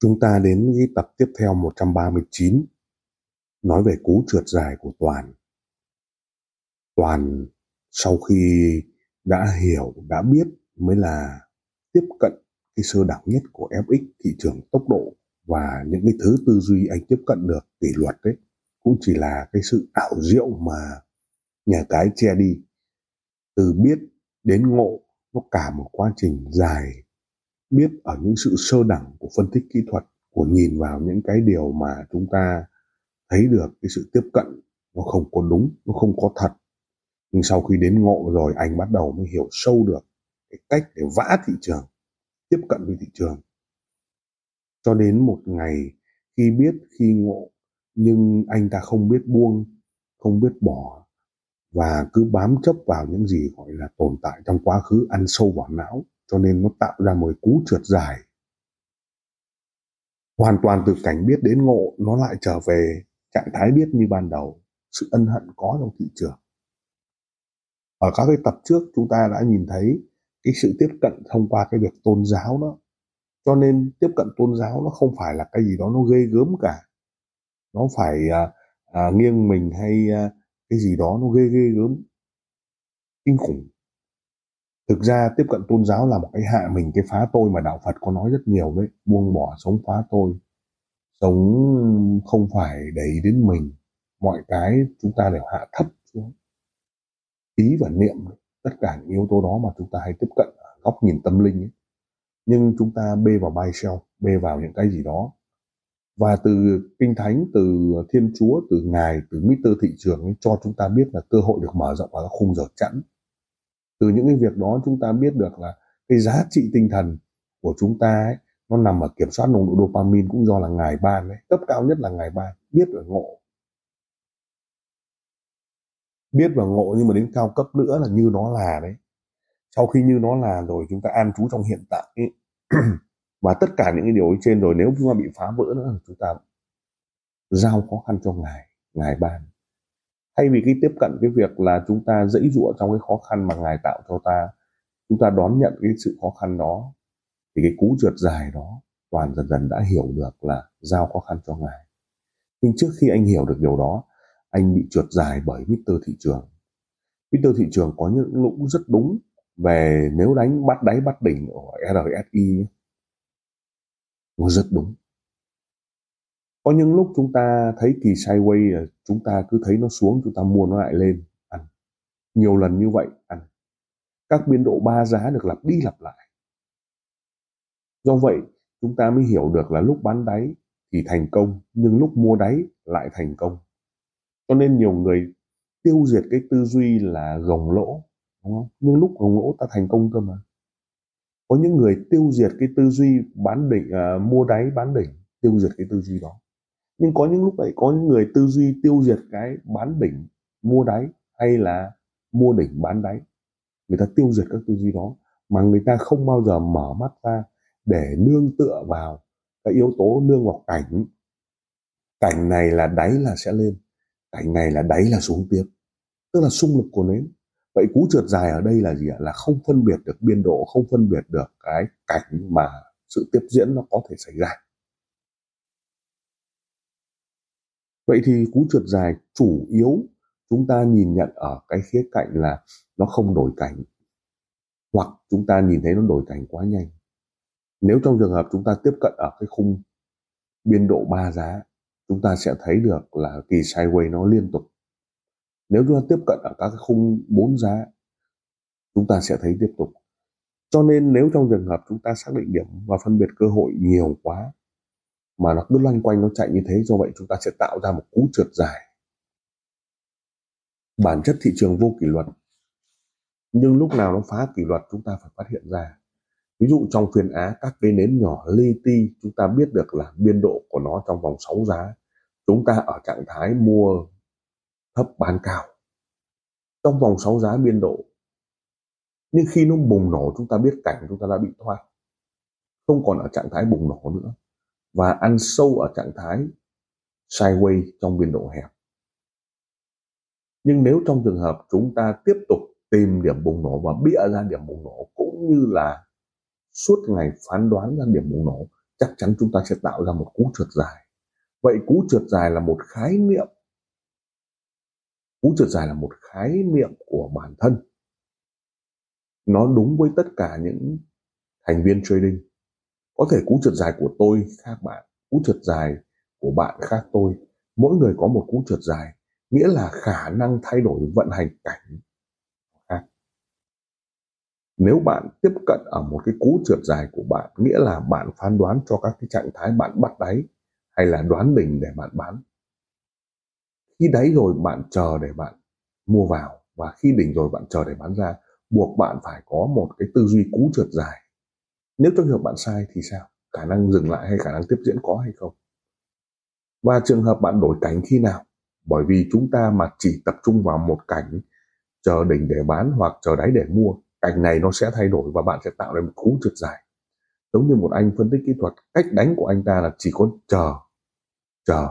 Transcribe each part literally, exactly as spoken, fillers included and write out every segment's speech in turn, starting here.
Chúng ta đến cái tập tiếp theo một trăm ba mươi chín, nói về cú trượt dài của Toàn. Toàn sau khi đã hiểu, đã biết mới là tiếp cận cái sơ đẳng nhất của ép ích, thị trường tốc độ và những cái thứ tư duy anh tiếp cận được, kỷ luật đấy, cũng chỉ là cái sự ảo diệu mà nhà cái che đi. Từ biết đến ngộ, nó cả một quá trình dài. Biết ở những sự sơ đẳng của phân tích kỹ thuật, của nhìn vào những cái điều mà chúng ta thấy được cái sự tiếp cận nó không có đúng, nó không có thật. Nhưng sau khi đến ngộ rồi, anh bắt đầu mới hiểu sâu được cái cách để vã thị trường, tiếp cận với thị trường. Cho đến một ngày khi biết, khi ngộ, nhưng anh ta không biết buông, không biết bỏ và cứ bám chấp vào những gì gọi là tồn tại trong quá khứ, ăn sâu vào não. Cho nên nó tạo ra một cú trượt dài. Hoàn toàn từ cảnh biết đến ngộ, nó lại trở về trạng thái biết như ban đầu. Sự ân hận có trong thị trường. Ở các cái tập trước chúng ta đã nhìn thấy cái sự tiếp cận thông qua cái việc tôn giáo đó. Cho nên tiếp cận tôn giáo nó không phải là cái gì đó nó ghê gớm cả. Nó phải à, à, nghiêng mình hay à, cái gì đó nó ghê ghê gớm, kinh khủng. Thực ra tiếp cận tôn giáo là một cái hạ mình, cái phá tôi mà Đạo Phật có nói rất nhiều đấy. Buông bỏ sống phá tôi, sống không phải để ý đến mình. Mọi cái chúng ta đều hạ thấp xuống. Ý và niệm, tất cả những yếu tố đó mà chúng ta hay tiếp cận ở góc nhìn tâm linh ấy. Nhưng chúng ta bê vào bài shell, bê vào những cái gì đó. Và từ Kinh Thánh, từ Thiên Chúa, từ Ngài, từ Mister Thị Trường ấy, cho chúng ta biết là cơ hội được mở rộng vào các khung giờ chẵn. Từ những cái việc đó chúng ta biết được là cái giá trị tinh thần của chúng ta ấy, nó nằm ở kiểm soát nồng độ dopamine cũng do là Ngài ban ấy. Cấp cao nhất là Ngài ban, biết và ngộ. Biết và ngộ, nhưng mà đến cao cấp nữa là như nó là đấy. Sau khi như nó là rồi chúng ta an trú trong hiện tại ấy. Và tất cả những cái điều ấy trên rồi nếu chúng ta bị phá vỡ nữa, chúng ta giao khó khăn cho Ngài, Ngài ban. Thay vì cái tiếp cận cái việc là chúng ta giãy giụa trong cái khó khăn mà Ngài tạo cho ta, chúng ta đón nhận cái sự khó khăn đó, thì cái cú trượt dài đó, Toàn dần dần đã hiểu được là giao khó khăn cho Ngài. Nhưng trước khi anh hiểu được điều đó, anh bị trượt dài bởi Mister Thị Trường. Mister Thị Trường có những lúc rất đúng về nếu đánh bắt đáy bắt đỉnh ở rờ ét i, nó rất đúng. Có những lúc chúng ta thấy kỳ sideways, chúng ta cứ thấy nó xuống, chúng ta mua nó lại lên, ăn. Nhiều lần như vậy, ăn. Các biên độ ba giá được lặp đi lặp lại. Do vậy, chúng ta mới hiểu được là lúc bán đáy thì thành công, nhưng lúc mua đáy lại thành công. Cho nên nhiều người tiêu diệt cái tư duy là gồng lỗ, đúng không? Nhưng lúc gồng lỗ ta thành công cơ mà. Có những người tiêu diệt cái tư duy bán đỉnh, à, mua đáy bán đỉnh, tiêu diệt cái tư duy đó. Nhưng có những lúc vậy, có những người tư duy tiêu diệt cái bán đỉnh, mua đáy hay là mua đỉnh, bán đáy. Người ta tiêu diệt các tư duy đó mà người ta không bao giờ mở mắt ra để nương tựa vào các yếu tố, nương vào cảnh. Cảnh này là đáy là sẽ lên, cảnh này là đáy là xuống tiếp. Tức là xung lực của nến. Vậy cú trượt dài ở đây là gì ạ? Là không phân biệt được biên độ, không phân biệt được cái cảnh mà sự tiếp diễn nó có thể xảy ra. Vậy thì cú trượt dài chủ yếu chúng ta nhìn nhận ở cái khía cạnh là nó không đổi cảnh. Hoặc chúng ta nhìn thấy nó đổi cảnh quá nhanh. Nếu trong trường hợp chúng ta tiếp cận ở cái khung biên độ ba giá, chúng ta sẽ thấy được là kỳ sideways nó liên tục. Nếu chúng ta tiếp cận ở các cái khung bốn giá, chúng ta sẽ thấy tiếp tục. Cho nên nếu trong trường hợp chúng ta xác định điểm và phân biệt cơ hội nhiều quá, mà nó cứ loanh quanh nó chạy như thế, do vậy chúng ta sẽ tạo ra một cú trượt dài. Bản chất thị trường vô kỷ luật. Nhưng lúc nào nó phá kỷ luật chúng ta phải phát hiện ra. Ví dụ trong phiên Á, các cây nến nhỏ li ti, chúng ta biết được là biên độ của nó trong vòng sáu giá. chúng ta ở trạng thái mua thấp bán cao trong vòng sáu giá biên độ. Nhưng khi nó bùng nổ, chúng ta biết cảnh chúng ta đã bị thoát, không còn ở trạng thái bùng nổ nữa, và ăn sâu ở trạng thái sideways trong biên độ hẹp. Nhưng nếu trong trường hợp chúng ta tiếp tục tìm điểm bùng nổ và bịa ra điểm bùng nổ, cũng như là suốt ngày phán đoán ra điểm bùng nổ, chắc chắn chúng ta sẽ tạo ra một cú trượt dài. Vậy cú trượt dài là một khái niệm. Cú trượt dài là một khái niệm của bản thân. Nó đúng với tất cả những thành viên trading. Có thể cú trượt dài của tôi khác bạn, cú trượt dài của bạn khác tôi. Mỗi người có một cú trượt dài, nghĩa là khả năng thay đổi vận hành cảnh. À, nếu bạn tiếp cận ở một cái cú trượt dài của bạn, nghĩa là bạn phán đoán cho các cái trạng thái bạn bắt đáy hay là đoán đỉnh để bạn bán. Khi đáy rồi bạn chờ để bạn mua vào, và khi đỉnh rồi bạn chờ để bán ra, buộc bạn phải có một cái tư duy cú trượt dài. Nếu trong trường hợp bạn sai thì sao? Khả năng dừng lại hay khả năng tiếp diễn có hay không? Và trường hợp bạn đổi cảnh khi nào? Bởi vì chúng ta mà chỉ tập trung vào một cảnh chờ đỉnh để bán hoặc chờ đáy để mua, cảnh này nó sẽ thay đổi và bạn sẽ tạo ra một cú trượt dài. Giống như một anh phân tích kỹ thuật, cách đánh của anh ta là chỉ có chờ, chờ,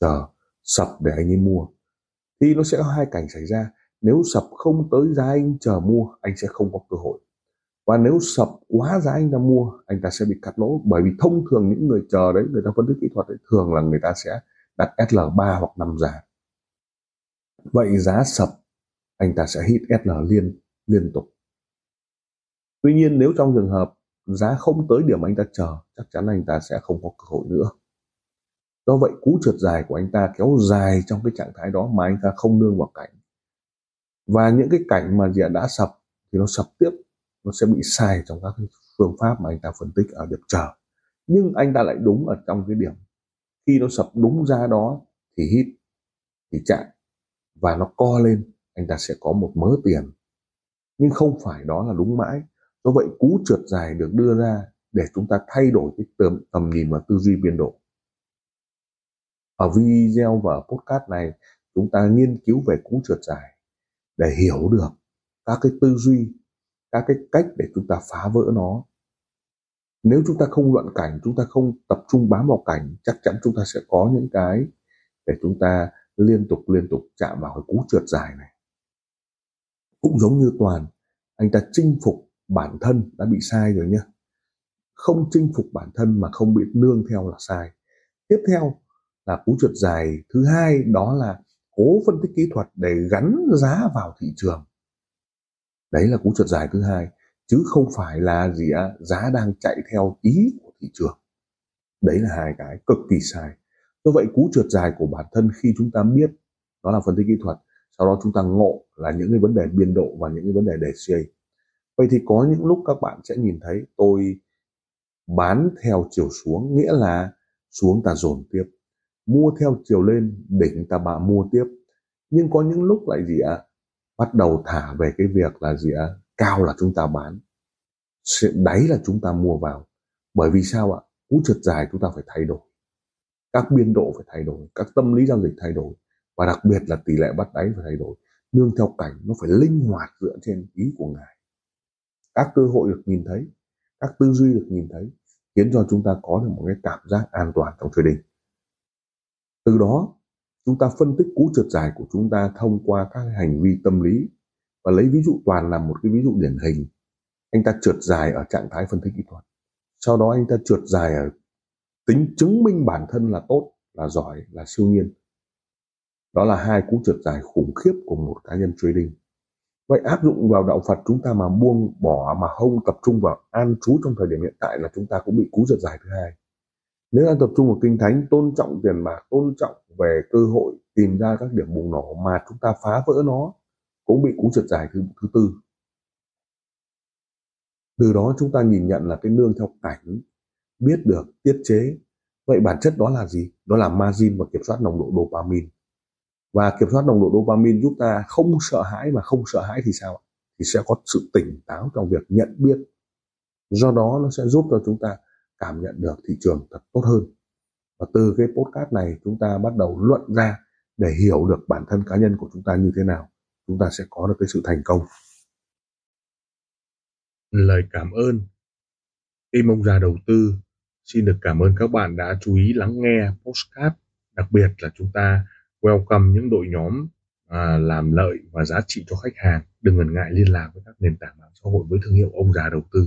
chờ, sập để anh ấy mua. Thì nó sẽ có hai cảnh xảy ra. Nếu sập không tới giá anh chờ mua, anh sẽ không có cơ hội. Và nếu sập quá giá anh ta mua, anh ta sẽ bị cắt lỗ. Bởi vì thông thường những người chờ đấy, người ta phân tích kỹ thuật đấy, thường là người ta sẽ đặt S L ba hoặc năm giá. Vậy giá sập, anh ta sẽ hit S L liên, liên tục. Tuy nhiên nếu trong trường hợp giá không tới điểm anh ta chờ, chắc chắn anh ta sẽ không có cơ hội nữa. Do vậy cú trượt dài của anh ta kéo dài trong cái trạng thái đó mà anh ta không nương vào cảnh. Và những cái cảnh mà đã sập thì nó sập tiếp, nó sẽ bị sai trong các phương pháp mà anh ta phân tích ở điểm chờ. Nhưng anh ta lại đúng ở trong cái điểm. Khi nó sập đúng giá đó thì hit, thì chạy, và nó co lên, anh ta sẽ có một mớ tiền. Nhưng không phải đó là đúng mãi. Do vậy cú trượt dài được đưa ra để chúng ta thay đổi cái tầm, tầm nhìn và tư duy biên độ. Ở video và podcast này, chúng ta nghiên cứu về cú trượt dài để hiểu được các cái tư duy, các cái cách để chúng ta phá vỡ nó. Nếu chúng ta không luận cảnh, chúng ta không tập trung bám vào cảnh, chắc chắn chúng ta sẽ có những cái để chúng ta liên tục liên tục chạm vào cái cú trượt dài này. Cũng giống như Toàn, anh ta chinh phục bản thân đã bị sai rồi nhé. Không chinh phục bản thân mà không bị nương theo là sai. Tiếp theo là cú trượt dài thứ hai, đó là cố phân tích kỹ thuật để gắn giá vào thị trường. Đấy là cú trượt dài thứ hai, chứ không phải là gì á, giá đang chạy theo ý của thị trường. Đấy là hai cái cực kỳ sai. Do vậy cú trượt dài của bản thân khi chúng ta biết đó là phân tích kỹ thuật, sau đó chúng ta ngộ là những cái vấn đề biên độ và những cái vấn đề đê xê a. Vậy thì có những lúc các bạn sẽ nhìn thấy tôi bán theo chiều xuống, nghĩa là xuống ta dồn tiếp, mua theo chiều lên, đỉnh ta bà mua tiếp. Nhưng có những lúc lại gì ạ, bắt đầu thả về cái việc là gì ạ, cao là chúng ta bán, đáy là chúng ta mua vào. Bởi vì sao ạ? Cú trượt dài chúng ta phải thay đổi, các biên độ phải thay đổi, các tâm lý giao dịch thay đổi, và đặc biệt là tỷ lệ bắt đáy phải thay đổi. Nương theo cảnh, nó phải linh hoạt dựa trên ý của ngài. Các cơ hội được nhìn thấy, các tư duy được nhìn thấy, khiến cho chúng ta có được một cái cảm giác an toàn trong trading. Từ đó, chúng ta phân tích cú trượt dài của chúng ta thông qua các hành vi tâm lý. Và lấy ví dụ Toàn làm một cái ví dụ điển hình. Anh ta trượt dài ở trạng thái phân tích kỹ thuật. Sau đó anh ta trượt dài ở tính chứng minh bản thân là tốt, là giỏi, là siêu nhiên. Đó là hai cú trượt dài khủng khiếp của một cá nhân trading. Vậy áp dụng vào đạo Phật, chúng ta mà buông bỏ mà không tập trung vào an trú trong thời điểm hiện tại là chúng ta cũng bị cú trượt dài thứ hai. Nếu ta tập trung vào kinh thánh, tôn trọng tiền bạc, tôn trọng về cơ hội, tìm ra các điểm bùng nổ mà chúng ta phá vỡ nó, cũng bị cú trượt dài thứ, thứ tư. Từ đó chúng ta nhìn nhận là cái nương theo cảnh, biết được, tiết chế. Vậy bản chất đó là gì? Đó là margin và kiểm soát nồng độ dopamine. Và kiểm soát nồng độ dopamine giúp ta không sợ hãi, mà không sợ hãi thì sao? Thì sẽ có sự tỉnh táo trong việc nhận biết. Do đó nó sẽ giúp cho chúng ta cảm nhận được thị trường thật tốt hơn. Và từ cái podcast này chúng ta bắt đầu luận ra để hiểu được bản thân cá nhân của chúng ta như thế nào, chúng ta sẽ có được cái sự thành công. Lời cảm ơn. Team ông già đầu tư xin được cảm ơn các bạn đã chú ý lắng nghe podcast, đặc biệt là chúng ta welcome những đội nhóm à, làm lợi và giá trị cho khách hàng. Đừng ngần ngại liên lạc với các nền tảng mạng xã hội với thương hiệu ông già đầu tư.